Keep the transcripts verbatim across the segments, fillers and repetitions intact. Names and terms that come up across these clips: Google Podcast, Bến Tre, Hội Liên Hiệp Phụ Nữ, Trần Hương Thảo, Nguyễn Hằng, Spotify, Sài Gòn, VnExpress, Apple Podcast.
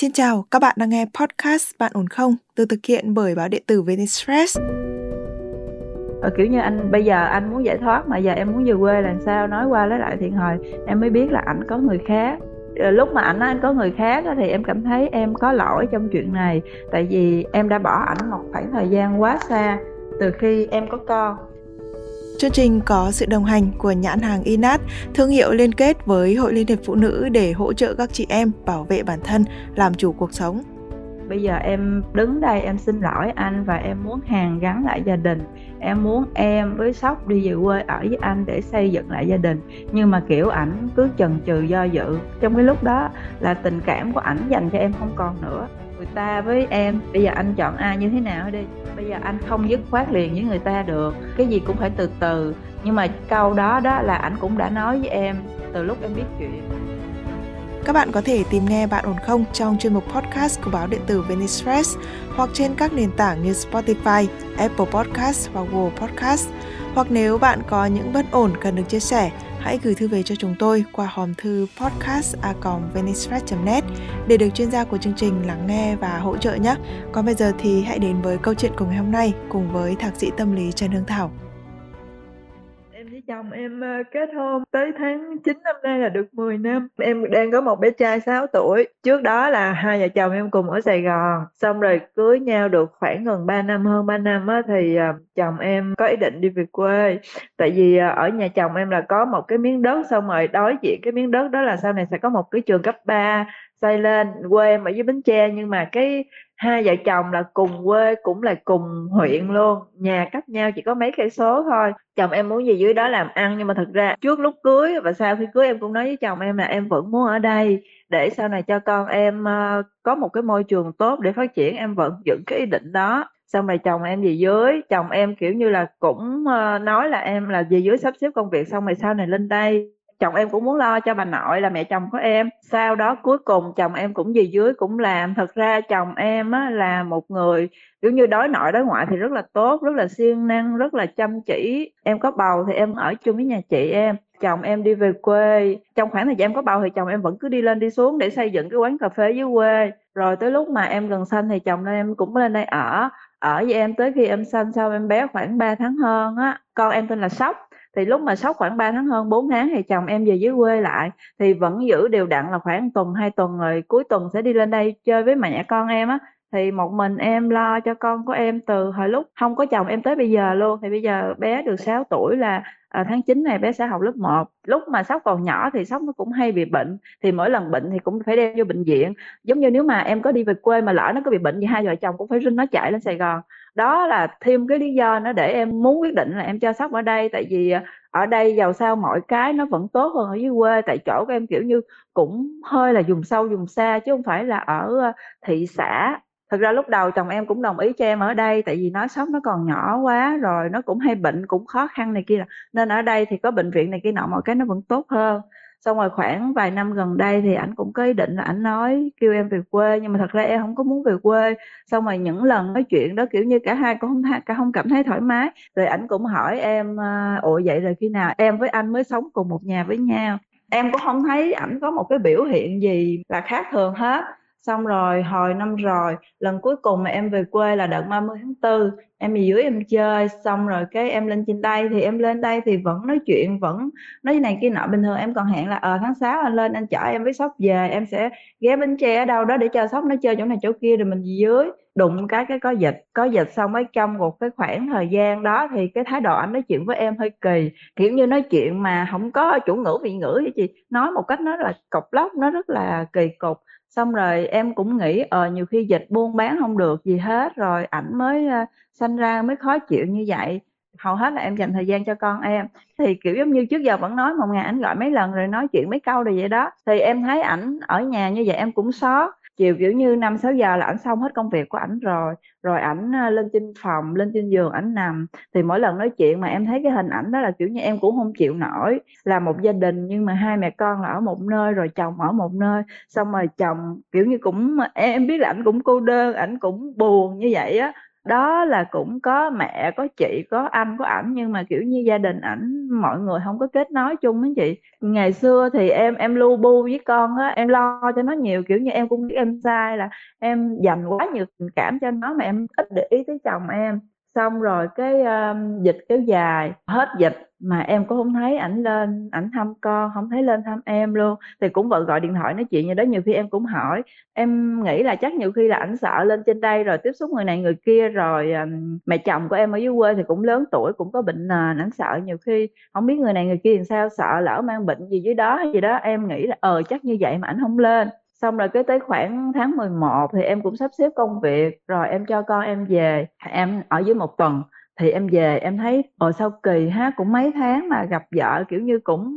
Xin chào, các bạn đang nghe podcast Bạn ổn không? Được thực hiện bởi báo điện tử VnExpress. Và kiểu như anh bây giờ anh muốn giải thoát mà giờ em muốn về quê làm sao, nói qua lấy lại thiện hồi em mới biết là ảnh có người khác. Lúc mà ảnh nói anh có người khác thì em cảm thấy em có lỗi trong chuyện này, tại vì em đã bỏ ảnh một khoảng thời gian quá xa từ khi em có con. Chương trình có sự đồng hành của nhãn hàng i nát, thương hiệu liên kết với Hội Liên Hiệp Phụ Nữ để hỗ trợ các chị em bảo vệ bản thân, làm chủ cuộc sống. Bây giờ em đứng đây em xin lỗi anh và em muốn hàn gắn lại gia đình. Em muốn em với Sóc đi về quê ở với anh để xây dựng lại gia đình. Nhưng mà kiểu ảnh cứ chần chừ do dự. Trong cái lúc đó là tình cảm của ảnh dành cho em không còn nữa. Người ta với em, bây giờ anh chọn ai như thế nào đi. Bây giờ anh không dứt khoát liền với người ta được. Cái gì cũng phải từ từ. Nhưng mà câu đó đó là ảnh cũng đã nói với em từ lúc em biết chuyện. Các bạn có thể tìm nghe Bạn ổn không trong chuyên mục podcast của báo điện tử VnExpress hoặc trên các nền tảng như Spotify, Apple Podcast và Google Podcast. Hoặc nếu bạn có những bất ổn cần được chia sẻ, hãy gửi thư về cho chúng tôi qua hòm thư podcast a còng vnexpress chấm net để được chuyên gia của chương trình lắng nghe và hỗ trợ nhé. Còn bây giờ thì hãy đến với câu chuyện của ngày hôm nay cùng với thạc sĩ tâm lý Trần Hương Thảo. Chồng em kết hôn tới tháng chín năm nay là được mười năm. Em đang có một bé trai sáu tuổi. Trước đó là hai vợ chồng em cùng ở Sài Gòn. Xong rồi cưới nhau được khoảng gần ba năm, hơn ba năm á, thì chồng em có ý định đi về quê. Tại vì ở nhà chồng em là có một cái miếng đất. Xong rồi đối diện cái miếng đất đó là sau này sẽ có một cái trường cấp ba xây lên. Quê em ở dưới Bến Tre, nhưng mà cái hai vợ chồng là cùng quê, cũng là cùng huyện luôn, nhà cách nhau chỉ có mấy cây số thôi. Chồng em muốn về dưới đó làm ăn, nhưng mà thật ra trước lúc cưới và sau khi cưới em cũng nói với chồng em là em vẫn muốn ở đây để sau này cho con em có một cái môi trường tốt để phát triển. Em vẫn giữ cái ý định đó. Xong rồi chồng em về dưới, chồng em kiểu như là cũng nói là em là về dưới sắp xếp công việc xong rồi sau này lên đây. Chồng em cũng muốn lo cho bà nội là mẹ chồng của em. Sau đó cuối cùng chồng em cũng về dưới cũng làm. Thật ra chồng em á, là một người kiểu như đối nội đối ngoại thì rất là tốt, rất là siêng năng, rất là chăm chỉ. Em có bầu thì em ở chung với nhà chị em. Chồng em đi về quê. Trong khoảng thời gian em có bầu thì chồng em vẫn cứ đi lên đi xuống để xây dựng cái quán cà phê dưới quê. Rồi tới lúc mà em gần sanh thì chồng em cũng lên đây ở. Ở với em tới khi em sanh sau em bé khoảng ba tháng hơn á. Con em tên là Sóc. Thì lúc mà Sóc khoảng ba tháng hơn, bốn tháng thì chồng em về dưới quê lại. Thì vẫn giữ đều đặn là khoảng tuần, hai tuần rồi cuối tuần sẽ đi lên đây chơi với mẹ con em á. Thì một mình em lo cho con của em từ hồi lúc không có chồng em tới bây giờ luôn. Thì bây giờ bé được sáu tuổi là à, tháng chín này bé sẽ học lớp một. Lúc mà Sóc còn nhỏ thì Sóc nó cũng hay bị bệnh. Thì mỗi lần bệnh thì cũng phải đem vô bệnh viện. Giống như nếu mà em có đi về quê mà lỡ nó có bị bệnh thì hai vợ chồng cũng phải rinh nó chạy lên Sài Gòn. Đó là thêm cái lý do nữa để em muốn quyết định là em cho Sóc ở đây. Tại vì ở đây dầu sao mọi cái nó vẫn tốt hơn ở dưới quê. Tại chỗ của em kiểu như cũng hơi là vùng sâu vùng xa chứ không phải là ở thị xã. Thực ra lúc đầu chồng em cũng đồng ý cho em ở đây. Tại vì nói Sóc nó còn nhỏ quá rồi, nó cũng hay bệnh, cũng khó khăn này kia. Nên ở đây thì có bệnh viện này kia nọ, mọi cái nó vẫn tốt hơn. Xong rồi khoảng vài năm gần đây thì ảnh cũng có ý định là ảnh nói kêu em về quê. Nhưng mà thật ra em không có muốn về quê. Xong rồi những lần nói chuyện đó kiểu như cả hai cũng không, cả không cảm thấy thoải mái. Rồi ảnh cũng hỏi em, ủa vậy rồi khi nào em với anh mới sống cùng một nhà với nhau. Em cũng không thấy ảnh có một cái biểu hiện gì là khác thường hết. Xong rồi hồi năm rồi, lần cuối cùng mà em về quê là đợt ba mươi tháng tư, em về dưới em chơi, xong rồi cái em lên trên đây thì em lên đây thì vẫn nói chuyện, vẫn nói này kia nọ bình thường. Em còn hẹn là ờ tháng sáu anh lên anh chở em với Sóc về, em sẽ ghé Bến Tre ở đâu đó để cho Sóc nó chơi chỗ này chỗ kia rồi mình về dưới. Đụng cái cái có dịch, có dịch xong ấy trong một cái khoảng thời gian đó thì cái thái độ anh nói chuyện với em hơi kỳ, kiểu như nói chuyện mà không có chủ ngữ vị ngữ vậy chị, nói một cách nó là cộc lốc, nó rất là kỳ cục. Xong rồi em cũng nghĩ ờ nhiều khi dịch buôn bán không được gì hết rồi ảnh mới uh, sanh ra mới khó chịu như vậy. Hầu hết là em dành thời gian cho con em. Thì kiểu giống như trước giờ vẫn nói một ngày ảnh gọi mấy lần rồi nói chuyện mấy câu rồi vậy đó. Thì em thấy ảnh ở nhà như vậy em cũng xót. Chiều kiểu như năm sáu giờ là ảnh xong hết công việc của ảnh rồi. Rồi ảnh lên trên phòng, lên trên giường, ảnh nằm. Thì mỗi lần nói chuyện mà em thấy cái hình ảnh đó là kiểu như em cũng không chịu nổi. Là một gia đình nhưng mà hai mẹ con là ở một nơi rồi chồng ở một nơi. Xong rồi chồng kiểu như cũng, em biết là ảnh cũng cô đơn, ảnh cũng buồn như vậy á. đó là cũng có mẹ, có chị, có anh, có ảnh, nhưng mà kiểu như gia đình ảnh mọi người không có kết nối chung với chị. Ngày xưa thì em em lu bu với con á, em lo cho nó nhiều, kiểu như em cũng biết em sai là em dành quá nhiều tình cảm cho nó mà em ít để ý tới chồng em. Xong rồi cái um, dịch kéo dài, hết dịch mà em cũng không thấy ảnh lên, ảnh thăm con, không thấy lên thăm em luôn. Thì cũng vẫn gọi điện thoại nói chuyện như đó, nhiều khi em cũng hỏi. Em nghĩ là chắc nhiều khi là ảnh sợ lên trên đây rồi tiếp xúc người này người kia. Rồi um, mẹ chồng của em ở dưới quê thì cũng lớn tuổi, cũng có bệnh nền, ảnh sợ nhiều khi không biết người này người kia làm sao, sợ lỡ mang bệnh gì dưới đó hay gì đó. Em nghĩ là ờ chắc như vậy mà ảnh không lên. Xong rồi cái tới khoảng tháng mười một thì em cũng sắp xếp công việc, rồi em cho con em về. Em ở dưới một tuần thì em về, em thấy ờ sao kỳ ha, cũng mấy tháng mà gặp vợ kiểu như cũng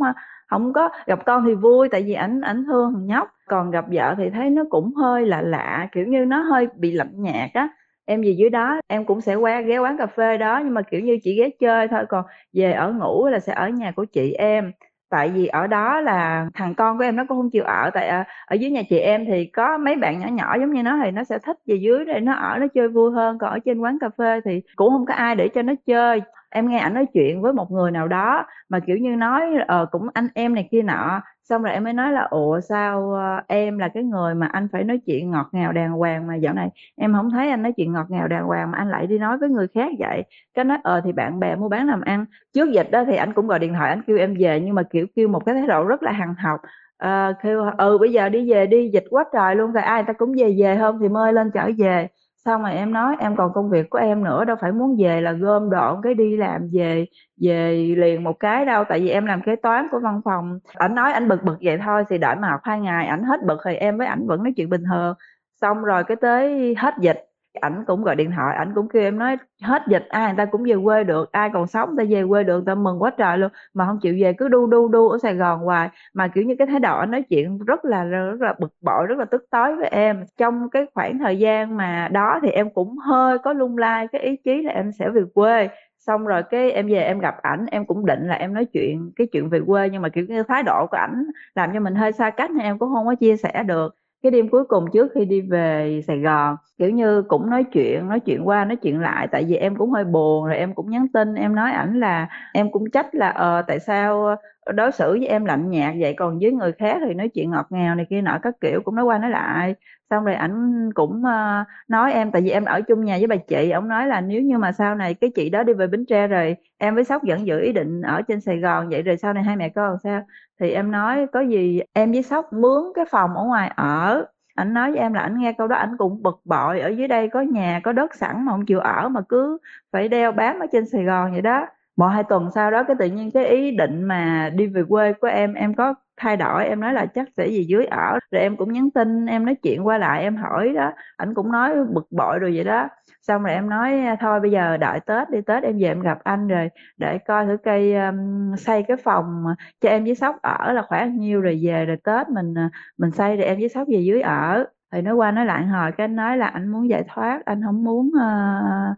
không có, gặp con thì vui tại vì ảnh ảnh thương thằng nhóc, còn gặp vợ thì thấy nó cũng hơi lạ lạ, kiểu như nó hơi bị lạnh nhạt á. Em về dưới đó em cũng sẽ qua ghé quán cà phê đó, nhưng mà kiểu như chỉ ghé chơi thôi, còn về ở ngủ là sẽ ở nhà của chị em. Tại vì ở đó là thằng con của em nó cũng không chịu ở, tại à, ở dưới nhà chị em thì có mấy bạn nhỏ nhỏ giống như nó thì nó sẽ thích về dưới để nó ở, nó chơi vui hơn. Còn ở trên quán cà phê thì cũng không có ai để cho nó chơi. Em nghe ảnh nói chuyện với một người nào đó mà kiểu như nói ờ, cũng anh em này kia nọ. Xong rồi em mới nói là ủa sao em là cái người mà anh phải nói chuyện ngọt ngào đàng hoàng mà dạo này em không thấy anh nói chuyện ngọt ngào đàng hoàng mà anh lại đi nói với người khác vậy. Cái nói ờ thì bạn bè mua bán làm ăn. Trước dịch đó thì anh cũng gọi điện thoại anh kêu em về, nhưng mà kiểu kêu một cái thái độ rất là hằn học. À, kêu ừ bây giờ đi về đi, dịch quá trời luôn rồi, ai ta cũng về về không thì mơi lên chở về. Xong rồi em nói em còn công việc của em nữa, đâu phải muốn về là gom độn cái đi làm về về liền một cái đâu, tại vì em làm kế toán của văn phòng. Ảnh nói ảnh bực bực vậy thôi, thì đợi mà học hai ngày ảnh hết bực thì em với ảnh vẫn nói chuyện bình thường. Xong rồi cái tới hết dịch ảnh cũng gọi điện thoại, ảnh cũng kêu em nói hết dịch ai người ta cũng về quê được, ai còn sống người ta về quê được, người ta mừng quá trời luôn, mà không chịu về, cứ đu đu đu ở Sài Gòn hoài. Mà kiểu như cái thái độ anh nói chuyện rất là rất là bực bội, rất là tức tối với em. Trong cái khoảng thời gian mà đó thì em cũng hơi có lung lay cái ý chí là em sẽ về quê. Xong rồi cái em về em gặp ảnh, em cũng định là em nói chuyện cái chuyện về quê, nhưng mà kiểu như thái độ của ảnh làm cho mình hơi xa cách nên em cũng không có chia sẻ được. Cái đêm cuối cùng trước khi đi về Sài Gòn kiểu như cũng nói chuyện, nói chuyện qua, nói chuyện lại. Tại vì em cũng hơi buồn rồi em cũng nhắn tin, em nói ảnh là em cũng trách là ờ tại sao đối xử với em lạnh nhạt vậy, còn với người khác thì nói chuyện ngọt ngào này kia nọ các kiểu, cũng nói qua nói lại. Xong rồi ảnh cũng uh, nói em, tại vì em ở chung nhà với bà chị, ông nói là nếu như mà sau này cái chị đó đi về Bến Tre rồi em với Sóc vẫn giữ ý định ở trên Sài Gòn vậy, rồi sau này hai mẹ con sao. Thì em nói có gì em với Sóc mướn cái phòng ở ngoài ở. Ảnh nói với em là ảnh nghe câu đó ảnh cũng bực bội, ở dưới đây có nhà có đất sẵn mà không chịu ở, mà cứ phải đeo bám ở trên Sài Gòn vậy đó. Một hai tuần sau đó cái tự nhiên cái ý định mà đi về quê của em em có thay đổi. Em nói là chắc sẽ về dưới ở, rồi em cũng nhắn tin, em nói chuyện qua lại, em hỏi đó, ảnh cũng nói bực bội rồi vậy đó. Xong rồi em nói thôi bây giờ đợi Tết đi, Tết em về em gặp anh rồi để coi thử cây um, xây cái phòng cho em với Sóc ở là khoảng nhiêu, rồi về rồi Tết mình mình xây rồi em với Sóc về dưới ở. Thì nói qua nói lại hồi cái anh nói là anh muốn giải thoát, anh không muốn uh,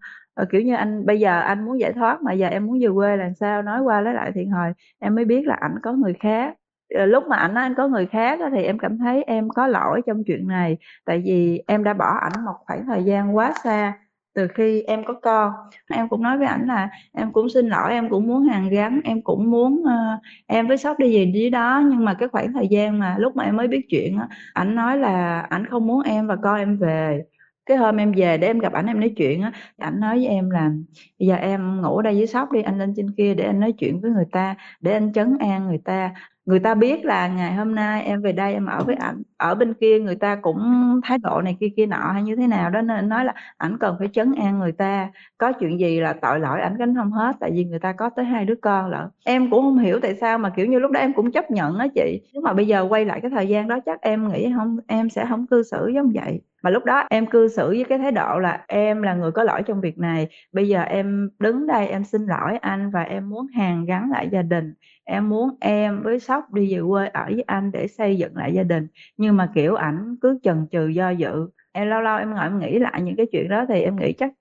kiểu như anh bây giờ anh muốn giải thoát mà giờ em muốn về quê làm sao. Nói qua nói lại thiện hồi em mới biết là ảnh có người khác. Lúc mà ảnh nói anh có người khác thì em cảm thấy em có lỗi trong chuyện này, tại vì em đã bỏ ảnh một khoảng thời gian quá xa từ khi em có con. Em cũng nói với ảnh là em cũng xin lỗi, em cũng muốn hàn gắn, em cũng muốn uh, em với Sóc đi về dưới đó. Nhưng mà cái khoảng thời gian mà lúc mà em mới biết chuyện á, ảnh nói là ảnh không muốn em và con em về. Cái hôm em về để em gặp ảnh em nói chuyện á, ảnh nói với em là bây giờ em ngủ ở đây với Sóc đi, anh lên trên kia để anh nói chuyện với người ta, để anh trấn an người ta. Người ta biết là ngày hôm nay em về đây em ở với ảnh, ở bên kia người ta cũng thái độ này kia kia nọ hay như thế nào đó, nên anh nói là ảnh cần phải trấn an người ta, có chuyện gì là tội lỗi ảnh gánh không hết, tại vì người ta có tới hai đứa con lận. Em cũng không hiểu tại sao mà kiểu như lúc đó em cũng chấp nhận đó chị, nhưng mà bây giờ quay lại cái thời gian đó chắc em nghĩ không, em sẽ không cư xử giống vậy. Mà lúc đó em cư xử với cái thái độ là em là người có lỗi trong việc này, bây giờ em đứng đây em xin lỗi anh và em muốn hàn gắn lại gia đình, em muốn em với Sóc đi về quê ở với anh để xây dựng lại gia đình. Nhưng mà kiểu ảnh cứ chần chừ do dự. Em lâu lâu em ngồi em nghĩ lại những cái chuyện đó thì em nghĩ chắc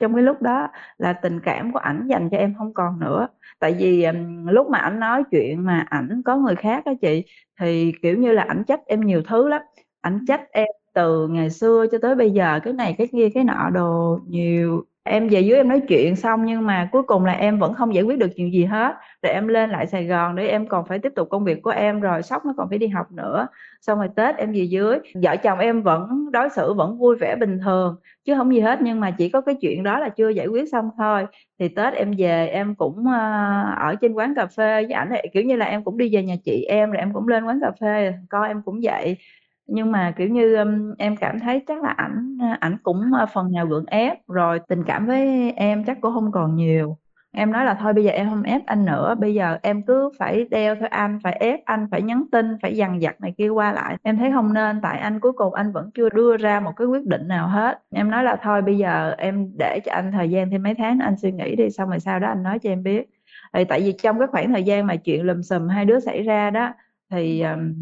trong cái lúc đó là tình cảm của ảnh dành cho em không còn nữa. Tại vì lúc mà ảnh nói chuyện mà ảnh có người khác đó chị, thì kiểu như là ảnh trách em nhiều thứ lắm. Ảnh trách em từ ngày xưa cho tới bây giờ, cái này cái kia cái nọ đồ nhiều em về dưới em nói chuyện xong, nhưng mà cuối cùng là em vẫn không giải quyết được chuyện gì hết. Rồi em lên lại Sài Gòn để em còn phải tiếp tục công việc của em, rồi Sóc nó còn phải đi học nữa. Xong rồi Tết em về dưới, vợ chồng em vẫn đối xử vẫn vui vẻ bình thường chứ không gì hết, nhưng mà chỉ có cái chuyện đó là chưa giải quyết xong thôi. Thì Tết em về em cũng ở trên quán cà phê với ảnh, kiểu như là em cũng đi về nhà chị em rồi em cũng lên quán cà phê, coi em cũng vậy. Nhưng mà kiểu như em cảm thấy chắc là ảnh ảnh cũng phần nào gượng ép, rồi tình cảm với em chắc cũng không còn nhiều. Em nói là thôi bây giờ em không ép anh nữa, bây giờ em cứ phải đeo thôi anh, phải ép anh, phải nhắn tin, phải dằn vặt này kia qua lại. Em thấy không nên, tại anh cuối cùng anh vẫn chưa đưa ra một cái quyết định nào hết. Em nói là thôi bây giờ em để cho anh thời gian thêm mấy tháng, anh suy nghĩ đi, xong rồi sau đó anh nói cho em biết. Thì tại vì trong cái khoảng thời gian mà chuyện lùm xùm hai đứa xảy ra đó, thì um,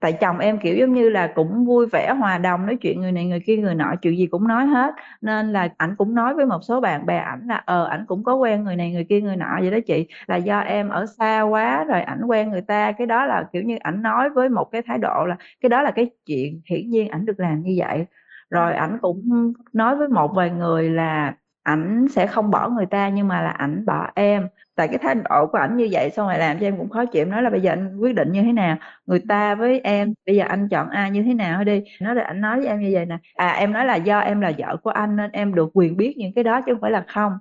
tại chồng em kiểu giống như là cũng vui vẻ hòa đồng, nói chuyện người này người kia người nọ, chuyện gì cũng nói hết, nên là ảnh cũng nói với một số bạn bè ảnh là ờ ảnh cũng có quen người này người kia người nọ vậy đó chị, là do em ở xa quá rồi ảnh quen người ta. Cái đó là kiểu như ảnh nói với một cái thái độ là cái đó là cái chuyện hiển nhiên ảnh được làm như vậy. Rồi ảnh cũng nói với một vài người là ảnh sẽ không bỏ người ta, nhưng mà là ảnh bỏ em. Tại cái thái độ của ảnh như vậy, xong rồi làm cho em cũng khó chịu. Em nói là bây giờ anh quyết định như thế nào, người ta với em, bây giờ anh chọn ai như thế nào đi. Nói là ảnh nói với em như vậy nè, à em nói là do em là vợ của anh nên em được quyền biết những cái đó chứ không phải là không.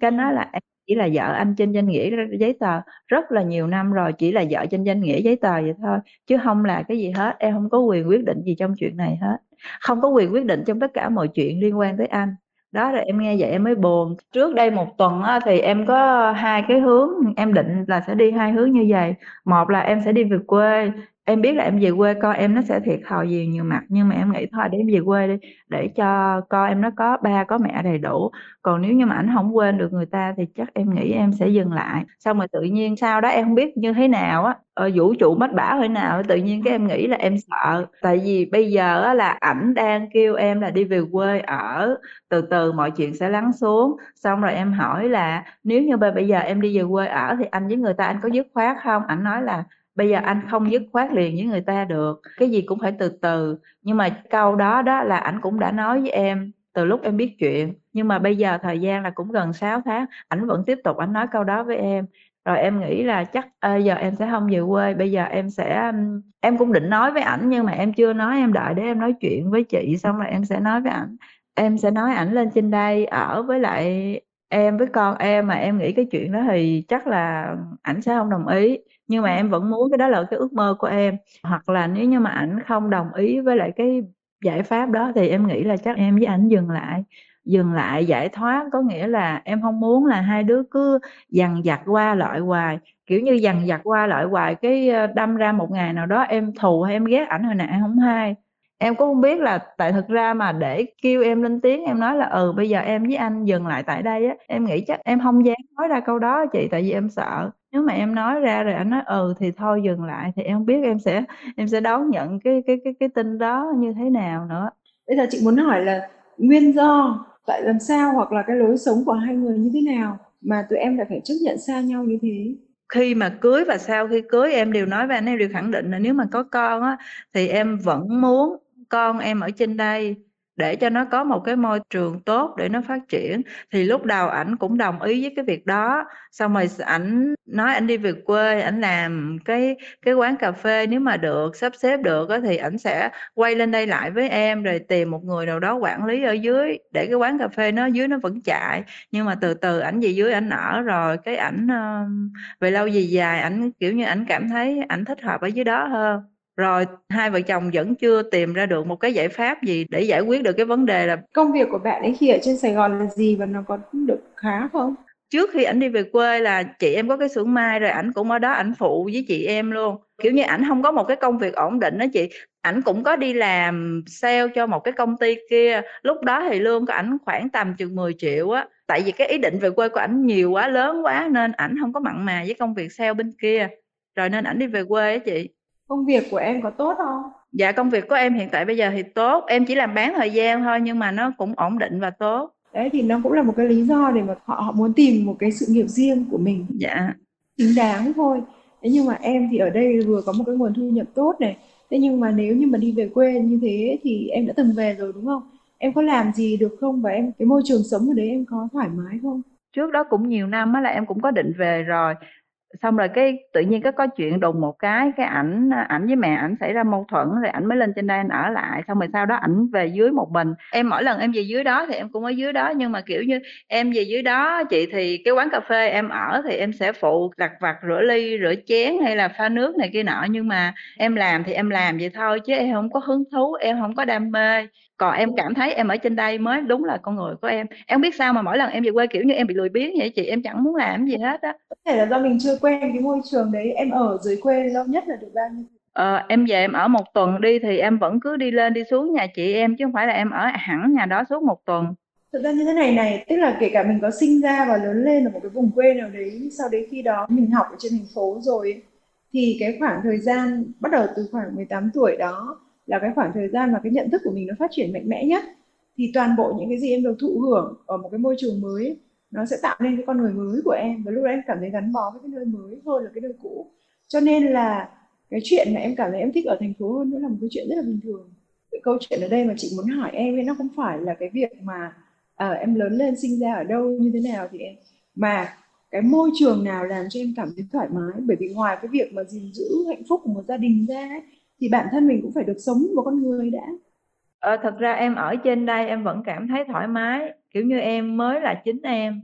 Cái nói là em chỉ là vợ anh trên danh nghĩa giấy tờ rất là nhiều năm rồi, chỉ là vợ trên danh nghĩa giấy tờ vậy thôi, chứ không là cái gì hết. Em không có quyền quyết định gì trong chuyện này hết, không có quyền quyết định trong tất cả mọi chuyện liên quan tới anh. Đó, rồi em nghe vậy em mới buồn. Trước đây một tuần á, thì em có hai cái hướng, em định là sẽ đi hai hướng như vậy. Một là em sẽ đi về quê, em biết là em về quê con em nó sẽ thiệt thòi gì nhiều mặt, nhưng mà em nghĩ thôi để em về quê đi, để cho con em nó có ba có mẹ đầy đủ. Còn nếu như mà ảnh không quên được người ta thì chắc em nghĩ em sẽ dừng lại. Xong rồi tự nhiên sau đó em không biết như thế nào á, vũ trụ mách bảo thế nào, tự nhiên cái em nghĩ là em sợ. Tại vì bây giờ á, là ảnh đang kêu em là đi về quê ở, từ từ mọi chuyện sẽ lắng xuống. Xong rồi em hỏi là nếu như bây giờ em đi về quê ở thì anh với người ta anh có dứt khoát không? Ảnh nói là bây giờ anh không dứt khoát liền với người ta được, cái gì cũng phải từ từ. Nhưng mà câu đó đó là ảnh cũng đã nói với em từ lúc em biết chuyện, nhưng mà bây giờ thời gian là cũng gần sáu tháng, ảnh vẫn tiếp tục ảnh nói câu đó với em. Rồi em nghĩ là chắc à, giờ em sẽ không về quê, bây giờ em sẽ em cũng định nói với ảnh, nhưng mà em chưa nói, em đợi để em nói chuyện với chị xong rồi em sẽ nói với ảnh. Em sẽ nói ảnh lên trên đây ở với lại em với con em, mà em nghĩ cái chuyện đó thì chắc là ảnh sẽ không đồng ý. Nhưng mà em vẫn muốn cái đó là cái ước mơ của em. Hoặc là nếu như mà ảnh không đồng ý với lại cái giải pháp đó thì em nghĩ là chắc em với ảnh dừng lại. Dừng lại giải thoát có nghĩa là em không muốn là hai đứa cứ dằn vặt qua lại hoài. Kiểu như dằn vặt qua lại hoài, cái đâm ra một ngày nào đó em thù hay em ghét ảnh hồi nãy không hay. Em cũng không biết là tại thực ra mà để kêu em lên tiếng em nói là ừ bây giờ em với anh dừng lại tại đây á, em nghĩ chắc em không dám nói ra câu đó chị, tại vì em sợ nếu mà em nói ra rồi anh nói ừ thì thôi dừng lại thì em không biết em sẽ em sẽ đón nhận cái cái cái cái tin đó như thế nào nữa. Bây giờ chị muốn hỏi là nguyên do tại làm sao hoặc là cái lối sống của hai người như thế nào mà tụi em lại phải chấp nhận xa nhau như thế? Khi mà cưới và sau khi cưới em đều nói với anh, em đều khẳng định là nếu mà có con á thì em vẫn muốn con em ở trên đây để cho nó có một cái môi trường tốt để nó phát triển. Thì lúc đầu ảnh cũng đồng ý với cái việc đó, xong rồi ảnh nói ảnh đi về quê, ảnh làm cái cái quán cà phê, nếu mà được sắp xếp được đó, thì ảnh sẽ quay lên đây lại với em rồi tìm một người nào đó quản lý ở dưới để cái quán cà phê nó dưới nó vẫn chạy. Nhưng mà từ từ ảnh về dưới ảnh ở rồi cái ảnh về lâu về dài ảnh kiểu như ảnh cảm thấy ảnh thích hợp ở dưới đó hơn. Rồi hai vợ chồng vẫn chưa tìm ra được một cái giải pháp gì để giải quyết được cái vấn đề là công việc của bạn ấy khi ở trên Sài Gòn là gì và nó có được khá không? Trước khi ảnh đi về quê là chị em có cái xưởng mai, rồi ảnh cũng ở đó ảnh phụ với chị em luôn. Kiểu như ảnh không có một cái công việc ổn định đó chị. Ảnh cũng có đi làm sale cho một cái công ty kia. Lúc đó thì lương của ảnh khoảng tầm chừng mười triệu á. Tại vì cái ý định về quê của ảnh nhiều quá, lớn quá nên ảnh không có mặn mà với công việc sale bên kia. Rồi nên ảnh đi về quê á chị. Công việc của em có tốt không? Dạ công việc của em hiện tại bây giờ thì tốt. Em chỉ làm bán thời gian thôi nhưng mà nó cũng ổn định và tốt. Đấy thì nó cũng là một cái lý do để mà họ, họ muốn tìm một cái sự nghiệp riêng của mình. Dạ. Chính đáng thôi. Thế nhưng mà em thì ở đây vừa có một cái nguồn thu nhập tốt này. Thế nhưng mà nếu như mà đi về quê như thế thì em đã từng về rồi đúng không? em có làm gì được không, và em cái môi trường sống ở đấy em có thoải mái không. Trước đó cũng nhiều năm á, là em cũng có định về rồi, xong rồi cái tự nhiên cái có chuyện đùng một cái cái ảnh ảnh với mẹ ảnh xảy ra mâu thuẫn, rồi ảnh mới lên trên đây ảnh ở lại, xong rồi sau đó ảnh về dưới một mình. Em mỗi lần em về dưới đó thì em cũng ở dưới đó, nhưng mà kiểu như em về dưới đó chị thì cái quán cà phê em ở thì em sẽ phụ lặt vặt rửa ly rửa chén hay là pha nước này kia nọ, nhưng mà em làm thì em làm vậy thôi, chứ em không có hứng thú, em không có đam mê. Còn em cảm thấy em ở trên đây mới đúng là con người của em. Em biết sao mà mỗi lần em về quê kiểu như em bị lười biếng vậy chị, em chẳng muốn làm gì hết á. Có thể là do mình chưa quen cái môi trường đấy. Em ở dưới quê lâu nhất là được bao nhiêu? Ờ, em về em ở một tuần đi thì em vẫn cứ đi lên đi xuống nhà chị em, chứ không phải là em ở hẳn nhà đó suốt một tuần. Thực ra như thế này này, tức là kể cả mình có sinh ra và lớn lên ở một cái vùng quê nào đấy, sau đấy khi đó mình học ở trên thành phố rồi, thì cái khoảng thời gian bắt đầu từ khoảng mười tám tuổi đó là cái khoảng thời gian mà cái nhận thức của mình nó phát triển mạnh mẽ nhất. Thì toàn bộ những cái gì em được thụ hưởng ở một cái môi trường mới, nó sẽ tạo nên cái con người mới của em. Và lúc đó em cảm thấy gắn bó với cái nơi mới hơn là cái nơi cũ. Cho nên là cái chuyện mà em cảm thấy em thích ở thành phố hơn, nó là một cái chuyện rất là bình thường. Cái câu chuyện ở đây mà chị muốn hỏi em ấy, nó không phải là cái việc mà à, em lớn lên sinh ra ở đâu như thế nào thì em, mà cái môi trường nào làm cho em cảm thấy thoải mái. Bởi vì ngoài cái việc mà gìn giữ hạnh phúc của một gia đình ra ấy, thì bản thân mình cũng phải được sống một con người đã. Ờ, thật ra em ở trên đây em vẫn cảm thấy thoải mái, kiểu như em mới là chính em.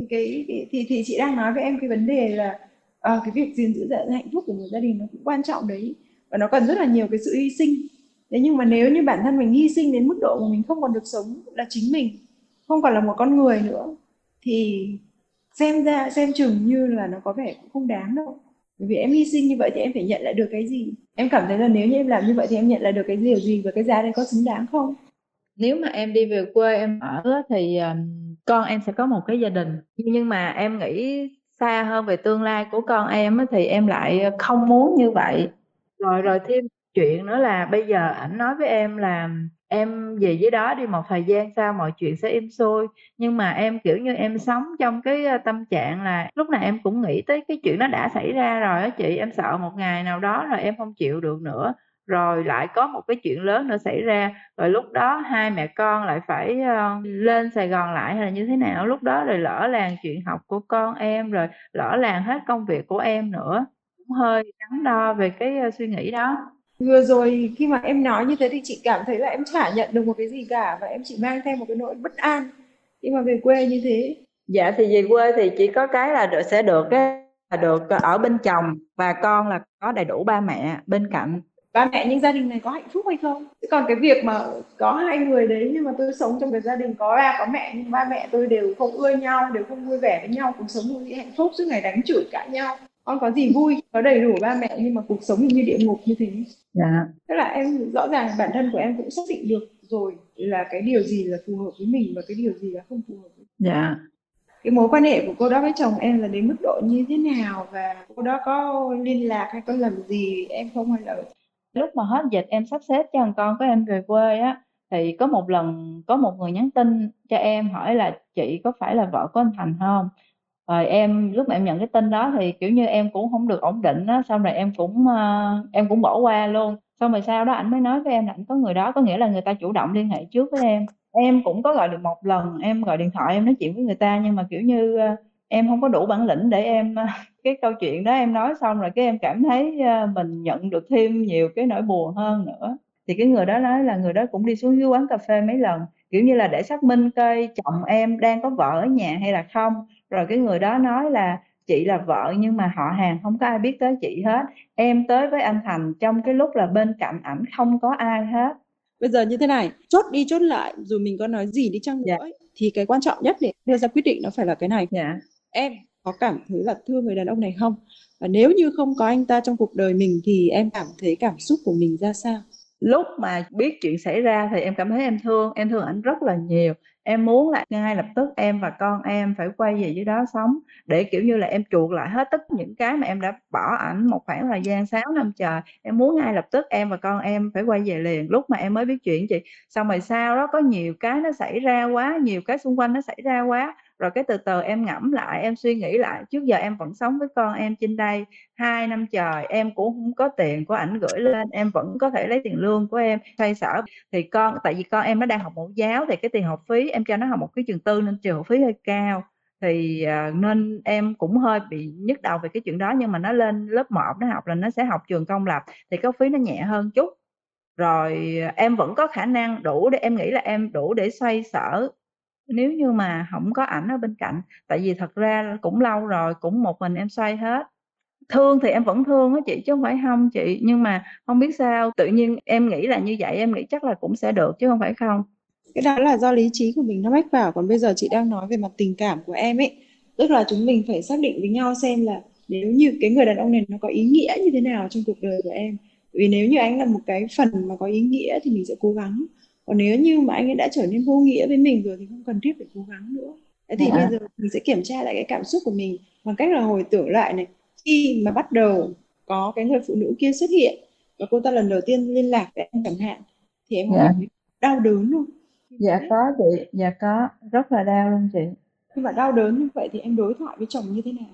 Thì, cái, thì, thì chị đang nói với em cái vấn đề là à, cái việc gìn giữ hạnh phúc của một gia đình nó cũng quan trọng đấy, và nó còn rất là nhiều cái sự hy sinh. Thế nhưng mà nếu như bản thân mình hy sinh đến mức độ mà mình không còn được sống là chính mình, không còn là một con người nữa, thì xem ra xem chừng như là nó có vẻ cũng không đáng đâu. Bởi vì em hy sinh như vậy thì em phải nhận lại được cái gì? Em cảm thấy là nếu như em làm như vậy thì em nhận lại được cái điều gì, và cái giá này có xứng đáng không? Nếu mà em đi về quê em ở thì con em sẽ có một cái gia đình. Nhưng mà em nghĩ xa hơn về tương lai của con em thì em lại không muốn như vậy. Rồi rồi thêm chuyện nữa là bây giờ ảnh nói với em là em về dưới đó đi một thời gian sau mọi chuyện sẽ êm xuôi. Nhưng mà em kiểu như em sống trong cái tâm trạng là lúc nào em cũng nghĩ tới cái chuyện nó đã xảy ra rồi á chị. Em sợ một ngày nào đó rồi em không chịu được nữa, rồi lại có một cái chuyện lớn nữa xảy ra, rồi lúc đó hai mẹ con lại phải lên Sài Gòn lại hay là như thế nào. Lúc đó rồi lỡ làng chuyện học của con em, rồi lỡ làng hết công việc của em nữa. Cũng hơi đắn đo về cái suy nghĩ đó. Vừa rồi khi mà em nói như thế thì chị cảm thấy là em chả nhận được một cái gì cả, và em chỉ mang theo một cái nỗi bất an khi mà về quê như thế. Dạ thì về quê thì chỉ có cái là sẽ được là được ở bên chồng và con, là có đầy đủ ba mẹ bên cạnh. Ba mẹ nhưng gia đình này có hạnh phúc hay không? Còn cái việc mà có hai người đấy nhưng mà tôi sống trong cái gia đình có ba có mẹ, nhưng ba mẹ tôi đều không ưa nhau, đều không vui vẻ với nhau, cuộc sống không hạnh phúc, suốt ngày đánh chửi cãi nhau. Con có gì vui, có đầy đủ ba mẹ nhưng mà cuộc sống như địa ngục như thế. Dạ. Tức là em rõ ràng bản thân của em cũng xác định được rồi là cái điều gì là phù hợp với mình và cái điều gì là không phù hợp với mình. Dạ. Cái mối quan hệ của cô đó với chồng em là đến mức độ như thế nào, và cô đó có liên lạc hay có làm gì em không, hay là lúc mà hết dịch em sắp xếp cho thằng con của em về quê á, thì có một lần có một người nhắn tin cho em hỏi là chị có phải là vợ của anh Thành không? Rồi em lúc mà em nhận cái tin đó thì kiểu như em cũng không được ổn định á, xong rồi em cũng uh, em cũng bỏ qua luôn. Xong rồi sau đó ảnh mới nói với em là ảnh có người đó, có nghĩa là người ta chủ động liên hệ trước với em. Em cũng có gọi được một lần, em gọi điện thoại em nói chuyện với người ta, nhưng mà kiểu như uh, em không có đủ bản lĩnh để em uh, cái câu chuyện đó em nói xong rồi cái em cảm thấy uh, mình nhận được thêm nhiều cái nỗi buồn hơn nữa. Thì cái người đó nói là người đó cũng đi xuống dưới quán cà phê mấy lần, kiểu như là để xác minh coi chồng em đang có vợ ở nhà hay là không. Rồi cái người đó nói là chị là vợ nhưng mà họ hàng không có ai biết tới chị hết. Em tới với anh Thành trong cái lúc là bên cạnh ảnh không có ai hết. Bây giờ như thế này, chốt đi chốt lại dù mình có nói gì đi chăng nữa, yeah. Thì cái quan trọng nhất để đưa ra quyết định nó phải là cái này, yeah. Em có cảm thấy là thương người đàn ông này không? Và nếu như không có anh ta trong cuộc đời mình thì em cảm thấy cảm xúc của mình ra sao? Lúc mà biết chuyện xảy ra thì em cảm thấy em thương, em thương ảnh rất là nhiều. Em muốn là ngay lập tức em và con em phải quay về dưới đó sống, để kiểu như là em chuộc lại hết tất những cái mà em đã bỏ ảnh một khoảng thời gian sáu năm trời. Em muốn ngay lập tức em và con em phải quay về liền lúc mà em mới biết chuyện chị. Xong rồi sau đó có nhiều cái nó xảy ra quá, nhiều cái xung quanh nó xảy ra quá. Rồi cái từ từ em ngẫm lại, em suy nghĩ lại, trước giờ em vẫn sống với con em trên đây hai năm trời, em cũng không có tiền của ảnh gửi lên, em vẫn có thể lấy tiền lương của em xoay sở. Thì con, tại vì con em nó đang học mẫu giáo thì cái tiền học phí em cho nó học một cái trường tư nên trường học phí hơi cao, thì nên em cũng hơi bị nhức đầu về cái chuyện đó. Nhưng mà nó lên lớp một nó học là nó sẽ học trường công lập thì cái học phí nó nhẹ hơn chút. Rồi em vẫn có khả năng đủ để em nghĩ là em đủ để xoay sở nếu như mà không có ảnh ở bên cạnh. Tại vì thật ra cũng lâu rồi, cũng một mình em xoay hết. Thương thì em vẫn thương á chị, chứ không phải không chị. Nhưng mà không biết sao tự nhiên em nghĩ là như vậy, em nghĩ chắc là cũng sẽ được chứ không phải không. Cái đó là do lý trí của mình nó mách vào. Còn bây giờ chị đang nói về mặt tình cảm của em ấy, tức là chúng mình phải xác định với nhau xem là nếu như cái người đàn ông này nó có ý nghĩa như thế nào trong cuộc đời của em. Vì nếu như anh là một cái phần mà có ý nghĩa thì mình sẽ cố gắng. Còn nếu như mà anh ấy đã trở nên vô nghĩa với mình rồi thì không cần thiết phải cố gắng nữa. Thế thì yeah. bây giờ mình sẽ kiểm tra lại cái cảm xúc của mình bằng cách là hồi tưởng lại này. Khi mà bắt đầu có cái người phụ nữ kia xuất hiện và cô ta lần đầu tiên liên lạc với em chẳng hạn, thì em yeah. cảm đau đớn luôn. Dạ có chị, dạ có, rất là đau luôn chị. Nhưng mà đau đớn như vậy thì em đối thoại với chồng như thế nào?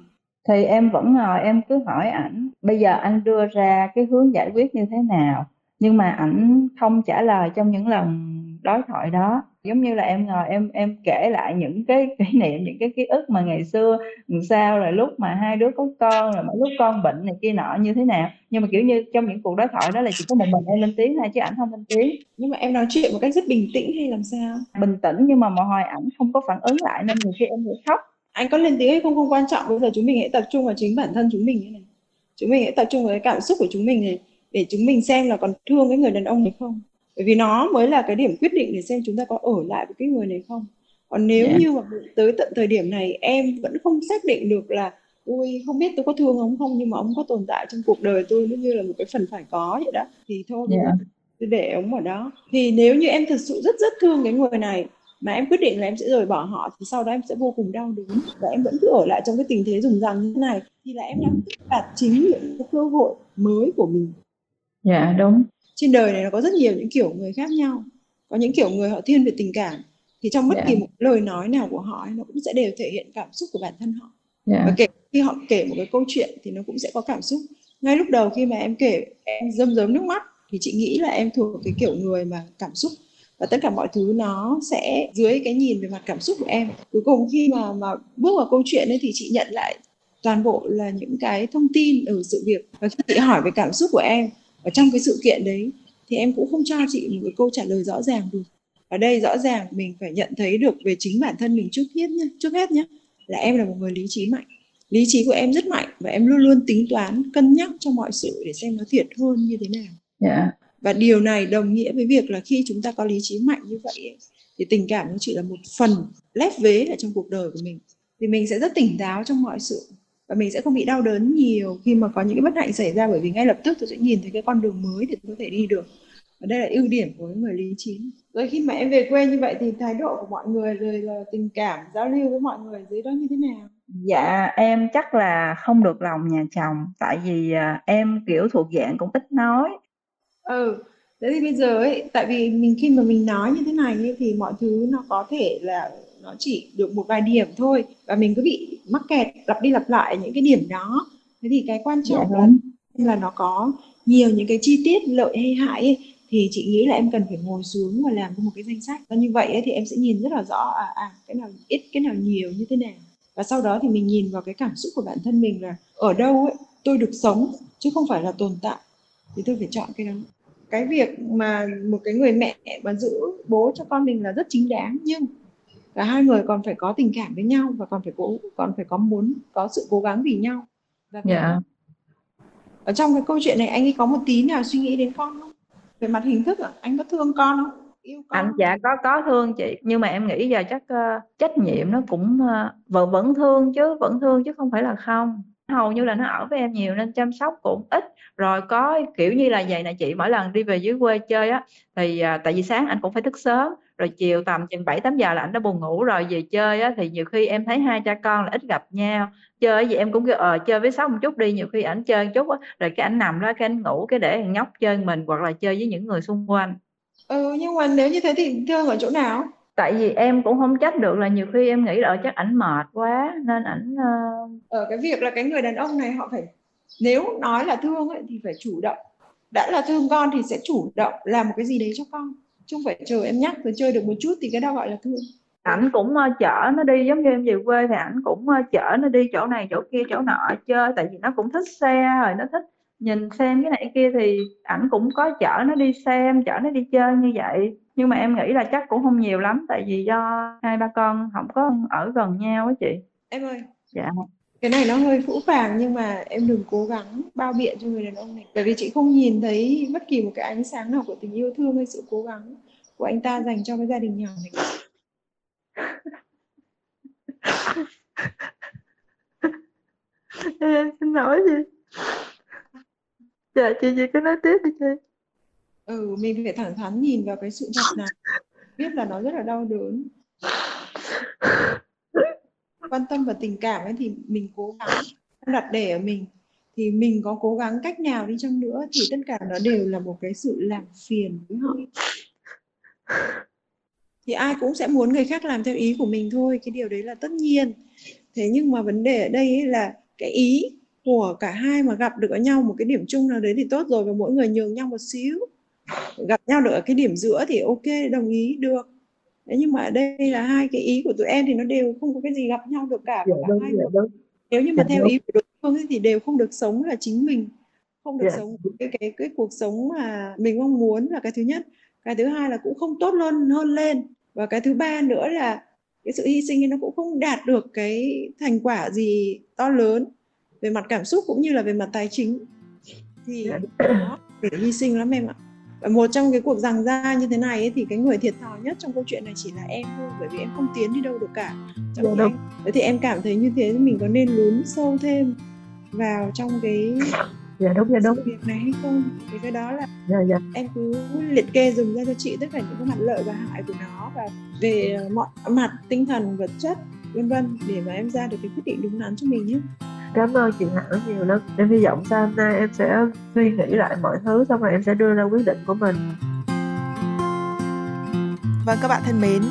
Thì em vẫn ngồi em cứ hỏi ảnh, bây giờ anh đưa ra cái hướng giải quyết như thế nào? Nhưng mà ảnh không trả lời trong những lần đối thoại đó. Giống như là em ngồi em em kể lại những cái kỷ niệm, những cái ký ức mà ngày xưa, ngày sau, rồi lúc mà hai đứa có con, rồi lúc con bệnh này kia nọ như thế nào. Nhưng mà kiểu như trong những cuộc đối thoại đó là chỉ có một mình em lên tiếng thôi chứ ảnh không lên tiếng. Nhưng mà em nói chuyện một cách rất bình tĩnh hay làm sao? Bình tĩnh, nhưng mà một hồi ảnh không có phản ứng lại nên nhiều khi em phải khóc. Anh có lên tiếng hay không không quan trọng, bây giờ chúng mình hãy tập trung vào chính bản thân chúng mình này. Chúng mình hãy tập trung vào cái cảm xúc của chúng mình này, để chúng mình xem là còn thương cái người đàn ông này không. Bởi vì nó mới là cái điểm quyết định để xem chúng ta có ở lại với cái người này không. Còn nếu yeah. như mà tới tận thời điểm này em vẫn không xác định được là ui không biết tôi có thương ông không, nhưng mà ông có tồn tại trong cuộc đời tôi nó như là một cái phần phải có vậy đó, thì thôi yeah. tôi để ông ở đó. Thì nếu như em thật sự rất rất thương cái người này mà em quyết định là em sẽ rời bỏ họ thì sau đó em sẽ vô cùng đau đớn, và em vẫn cứ ở lại trong cái tình thế dùng rằng như thế này thì là em đang tất cả chính những cơ hội mới của mình. Dạ yeah, đúng. Trên đời này nó có rất nhiều những kiểu người khác nhau. Có những kiểu người họ thiên về tình cảm, thì trong bất yeah. kỳ một lời nói nào của họ nó cũng sẽ đều thể hiện cảm xúc của bản thân họ. yeah. Và kể, khi họ kể một cái câu chuyện thì nó cũng sẽ có cảm xúc. Ngay lúc đầu khi mà em kể em rơm rớm nước mắt thì chị nghĩ là em thuộc cái kiểu người mà cảm xúc, và tất cả mọi thứ nó sẽ dưới cái nhìn về mặt cảm xúc của em. Cuối cùng khi mà, mà bước vào câu chuyện ấy thì chị nhận lại toàn bộ là những cái thông tin ở sự việc. Và khi chị hỏi về cảm xúc của em ở trong cái sự kiện đấy thì em cũng không cho chị một cái câu trả lời rõ ràng được. Ở đây rõ ràng mình phải nhận thấy được về chính bản thân mình trước hết nhé, trước hết nhé, là em là một người lý trí mạnh. Lý trí của em rất mạnh và em luôn luôn tính toán, cân nhắc cho mọi sự để xem nó thiệt hơn như thế nào. Yeah. Và điều này đồng nghĩa với việc là khi chúng ta có lý trí mạnh như vậy ấy, thì tình cảm nó chỉ là một phần lép vế ở trong cuộc đời của mình. Thì mình sẽ rất tỉnh táo trong mọi sự. Và mình sẽ không bị đau đớn nhiều khi mà có những cái bất hạnh xảy ra, bởi vì ngay lập tức tôi sẽ nhìn thấy cái con đường mới để tôi có thể đi được. Và đây là ưu điểm của người lý trí. Rồi khi mà em về quê như vậy thì thái độ của mọi người rồi là tình cảm, giao lưu với mọi người dưới đó như thế nào? Dạ em chắc là không được lòng nhà chồng, tại vì em kiểu thuộc dạng cũng ít nói. Ừ, thế thì bây giờ ấy, tại vì mình khi mà mình nói như thế này ấy, thì mọi thứ nó có thể là nó chỉ được một vài điểm thôi, và mình cứ bị mắc kẹt lặp đi lặp lại những cái điểm đó. Thế thì cái quan trọng là, là nó có nhiều những cái chi tiết lợi hay hại ấy, thì chị nghĩ là em cần phải ngồi xuống và làm một cái danh sách. Và như vậy ấy, thì em sẽ nhìn rất là rõ à, à cái nào ít, cái nào nhiều như thế nào. Và sau đó thì mình nhìn vào cái cảm xúc của bản thân mình là ở đâu ấy, tôi được sống chứ không phải là tồn tại, thì tôi phải chọn cái đó. Cái việc mà một cái người mẹ mà giữ bố cho con mình là rất chính đáng, nhưng cả hai người còn phải có tình cảm với nhau và còn phải cố, còn phải có muốn, có sự cố gắng vì nhau. Dạ. Yeah. Ở trong cái câu chuyện này anh ấy có một tí nào suy nghĩ đến con không? Về mặt hình thức à? Anh có thương con không? Yêu con? Anh dạ có có thương chị, nhưng mà em nghĩ giờ chắc uh, trách nhiệm nó cũng uh, vẫn vẫn thương chứ, vẫn thương chứ không phải là không. Hầu như là nó ở với em nhiều nên chăm sóc cũng ít. Rồi có kiểu như là vậy nè chị, mỗi lần đi về dưới quê chơi á thì uh, tại vì sáng anh cũng phải thức sớm, rồi chiều tầm chừng bảy tám giờ là anh đã buồn ngủ rồi về chơi á, thì nhiều khi em thấy hai cha con là ít gặp nhau. Chơi gì em cũng kêu ờ chơi với Sáu một chút đi, nhiều khi ảnh chơi một chút á, rồi cái ảnh nằm đó cái anh ngủ, cái để thằng nhóc chơi mình hoặc là chơi với những người xung quanh. Ừ, nhưng mà nếu như thế thì thương ở chỗ nào? Tại vì em cũng không trách được, là nhiều khi em nghĩ là chắc ảnh mệt quá nên ảnh... Uh... Ở cái việc là cái người đàn ông này họ phải, nếu nói là thương ấy, thì phải chủ động. Đã là thương con thì sẽ chủ động làm một cái gì đấy cho con, chứ không phải chờ em nhắc rồi chơi được một chút thì cái đó gọi là thương. Ảnh cũng chở nó đi, giống như em về quê thì ảnh cũng chở nó đi chỗ này chỗ kia chỗ nọ chơi, tại vì nó cũng thích xe rồi, nó thích nhìn xem cái này kia thì ảnh cũng có chở nó đi xem, chở nó đi chơi như vậy. Nhưng mà em nghĩ là chắc cũng không nhiều lắm, tại vì do hai ba con không có ở gần nhau á chị. Em ơi, dạ, cái này nó hơi phũ phàng nhưng mà em đừng cố gắng bao biện cho người đàn ông này, bởi vì chị không nhìn thấy bất kỳ một cái ánh sáng nào của tình yêu thương hay sự cố gắng của anh ta dành cho cái gia đình nhỏ này. Em xin lỗi chị. Dạ chị, chị cứ nói tiếp đi chị. Ừ, mình phải thẳng thắn nhìn vào cái sự thật này, biết là nó rất là đau đớn. Quan tâm vào tình cảm ấy thì mình cố gắng đặt để ở mình, thì mình có cố gắng cách nào đi chăng nữa thì tất cả nó đều là một cái sự làm phiền với họ. Thì ai cũng sẽ muốn người khác làm theo ý của mình thôi, cái điều đấy là tất nhiên. Thế nhưng mà vấn đề ở đây ấy là cái ý của cả hai mà gặp được ở nhau một cái điểm chung nào đấy thì tốt rồi, và mỗi người nhường nhau một xíu, gặp nhau được ở cái điểm giữa thì ok, đồng ý được. Đấy, nhưng mà ở đây là hai cái ý của tụi em thì nó đều không có cái gì gặp nhau được cả, dạ, cả đúng, hai dạ, đúng. Nếu như mà dạ, theo đúng. Ý của đối phương thì đều không được sống là chính mình, không được dạ. sống cái, cái cái cuộc sống mà mình mong muốn là cái thứ nhất, cái thứ hai là cũng không tốt hơn hơn lên, và cái thứ ba nữa là cái sự hy sinh ấy nó cũng không đạt được cái thành quả gì to lớn về mặt cảm xúc cũng như là về mặt tài chính, thì nó để hy sinh lắm em ạ. Và một trong cái cuộc giằng ra như thế này ấy, thì cái người thiệt thòi nhất trong câu chuyện này chỉ là em thôi, bởi vì em không tiến đi đâu được cả. Trong em, thế thì em cảm thấy như thế mình có nên lún sâu thêm vào trong cái dạ, đúng, dạ, đúng. Sự việc này hay không? Thì cái đó là dạ, dạ. em cứ liệt kê dùm ra cho chị tất cả những cái mặt lợi và hại của nó, và về mọi mặt tinh thần, vật chất, vân vân, để mà em ra được cái quyết định đúng đắn cho mình nhé. Cảm ơn chị Hảo nhiều lắm. Em hy vọng sau hôm nay em sẽ suy nghĩ lại mọi thứ, xong rồi em sẽ đưa ra quyết định của mình. Vâng các bạn thân mến,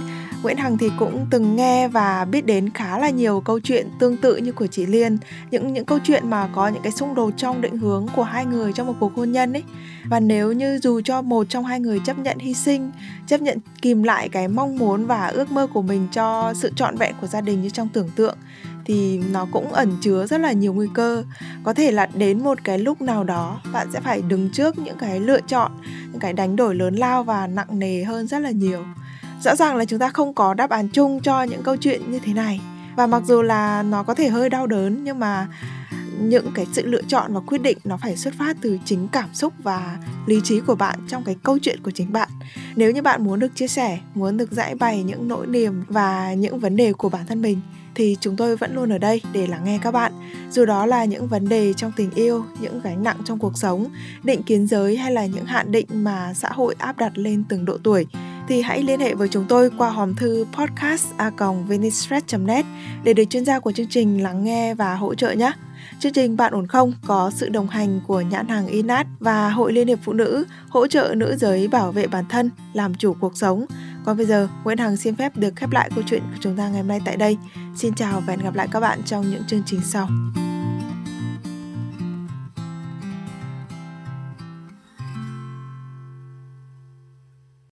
Nguyễn Hằng thì cũng từng nghe và biết đến khá là nhiều câu chuyện tương tự như của chị Liên, những những câu chuyện mà có những cái xung đột trong định hướng của hai người trong một cuộc hôn nhân ấy. Và nếu như dù cho một trong hai người chấp nhận hy sinh, chấp nhận kìm lại cái mong muốn và ước mơ của mình cho sự trọn vẹn của gia đình như trong tưởng tượng, thì nó cũng ẩn chứa rất là nhiều nguy cơ. Có thể là đến một cái lúc nào đó bạn sẽ phải đứng trước những cái lựa chọn, những cái đánh đổi lớn lao và nặng nề hơn rất là nhiều. Rõ ràng là chúng ta không có đáp án chung cho những câu chuyện như thế này, và mặc dù là nó có thể hơi đau đớn, nhưng mà những cái sự lựa chọn và quyết định nó phải xuất phát từ chính cảm xúc và lý trí của bạn trong cái câu chuyện của chính bạn. Nếu như bạn muốn được chia sẻ, muốn được giải bày những nỗi niềm và những vấn đề của bản thân mình, thì chúng tôi vẫn luôn ở đây để lắng nghe các bạn. Dù đó là những vấn đề trong tình yêu, những gánh nặng trong cuộc sống, định kiến giới hay là những hạn định mà xã hội áp đặt lên từng độ tuổi, thì hãy liên hệ với chúng tôi qua hòm thư podcast a còng vn express chấm net để được chuyên gia của chương trình lắng nghe và hỗ trợ nhé. Chương trình Bạn Ổn Không có sự đồng hành của nhãn hàng i nát và Hội Liên Hiệp Phụ Nữ, hỗ trợ nữ giới bảo vệ bản thân, làm chủ cuộc sống. Còn bây giờ, Nguyễn Hằng xin phép được khép lại câu chuyện của chúng ta ngày hôm nay tại đây. Xin chào và hẹn gặp lại các bạn trong những chương trình sau.